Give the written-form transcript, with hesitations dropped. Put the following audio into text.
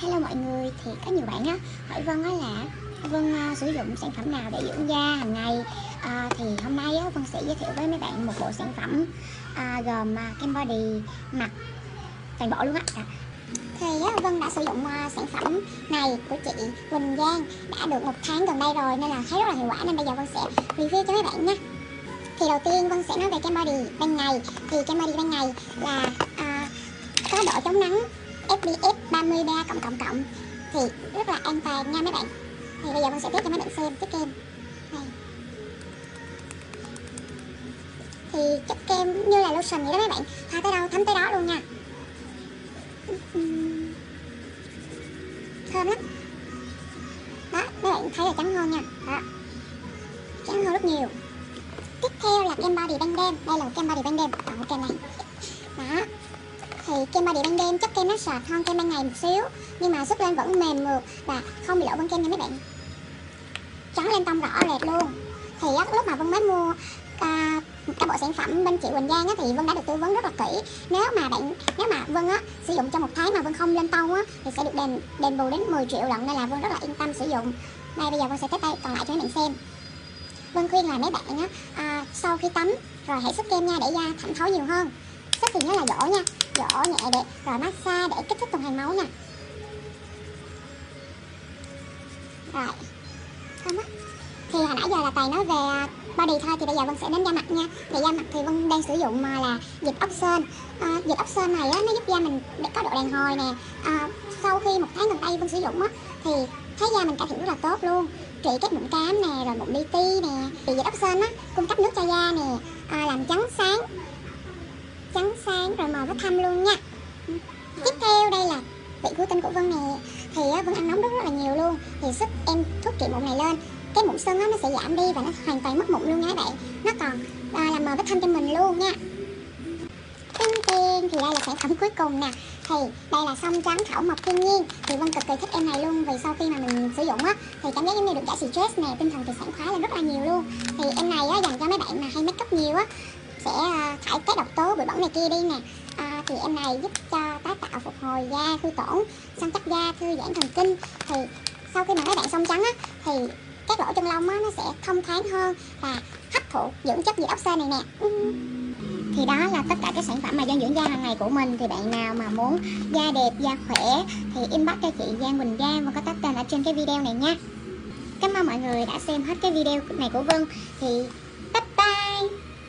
Hello mọi người, thì có nhiều bạn á hỏi Vân á là Vân sử dụng sản phẩm nào để dưỡng da hàng ngày. Thì hôm nay á, Vân sẽ giới thiệu với mấy bạn một bộ sản phẩm gồm kem body mặt toàn bộ luôn á. Thì á, Vân đã sử dụng sản phẩm này của chị Quỳnh Giang đã được một tháng gần đây rồi, nên là thấy rất là hiệu quả, nên bây giờ Vân sẽ review cho mấy bạn nhé. Thì đầu tiên Vân sẽ nói về kem body ban ngày. Thì kem body ban ngày là có độ chống nắng FBS30A ++, thì rất là an toàn nha mấy bạn. Thì bây giờ mình sẽ viết cho mấy bạn xem cái kem này. Thì chất kem như là lotion vậy đó mấy bạn, thoa tới đâu thấm tới đó luôn nha. Thơm lắm. Đó, mấy bạn thấy là trắng hơn nha. Đó, trắng hơn rất nhiều. Tiếp theo là kem body ban đêm. Đây là kem body ban đêm, còn kem này. Đó, thì kem body ban đêm chất kem nó sệt hơn kem ban ngày một xíu, nhưng mà sức lên vẫn mềm mượt và không bị lỗ ban kem nha mấy bạn. Trắng lên tông rõ rệt luôn. Thì lúc mà Vân mới mua các bộ sản phẩm bên chị Quỳnh Giang á, thì Vân đã được tư vấn rất là kỹ. Nếu mà Vân á sử dụng trong một tháng mà Vân không lên tông á, thì sẽ được đền bù đến 10 triệu lận, nên là Vân rất là yên tâm sử dụng. Đây, bây giờ Vân sẽ test tay còn lại cho mấy bạn xem. Vân khuyên là mấy bạn á sau khi tắm rồi hãy sức kem nha, để da thẩm thấu nhiều hơn. Sức thì nó là dỗ nha, dỗ nhẹ để rồi massage để kích thích tuần hoàn máu nha. Rồi, thơm quá. Thì hồi nãy giờ là Tài nói về body thôi, thì bây giờ Vân sẽ đến da mặt nha. Thì da mặt thì Vân đang sử dụng là dịch ốc sên. Dịch ốc sên này á, nó giúp da mình có độ đàn hồi nè. Sau khi một tháng gần đây Vân sử dụng á, thì thấy da mình cải thiện rất là tốt luôn, trị các mụn cám nè, rồi mụn li ti nè. Thì dịch ốc sên á cung cấp nước cho da nè, làm trắng sáng rồi mờ vết thâm luôn nha. Tiếp theo đây là vị cứu tinh của Vân nè. Thì Vân ăn nóng rất là nhiều luôn, thì sức em thuốc trị mụn này lên, cái mụn sưng nó sẽ giảm đi và nó hoàn toàn mất mụn luôn nha bạn. Nó còn làm mờ vết thâm cho mình luôn nha. Thì đây là sản phẩm cuối cùng nè. Thì đây là son trắng thảo mộc thiên nhiên. Thì Vân cực kỳ thích em này luôn, vì sau khi mà mình sử dụng á, thì cảm giác giống như được giải stress nè, tinh thần thì sảng khoái lên rất là nhiều luôn. Thì em này á dành cho mấy bạn mà hay make up nhiều á, sẽ thải cái độc tố bụi bẩn này kia đi nè. Thì em này giúp cho tái tạo phục hồi da, hư tổn, săn chắc da, thư giãn thần kinh. Thì sau khi mà mấy bạn son trắng á, thì các lỗ chân lông á, nó sẽ thông thoáng hơn và hấp thụ dưỡng chất dịch ốc sên này nè. Thì đó là tất cả các sản phẩm mà Giang dưỡng da hàng ngày của mình. Thì bạn nào mà muốn da đẹp, da khỏe thì inbox cho chị Giang Quỳnh Giang, và có tag tên ở trên cái video này nha. Cảm ơn mọi người đã xem hết cái video này của Vân. Thì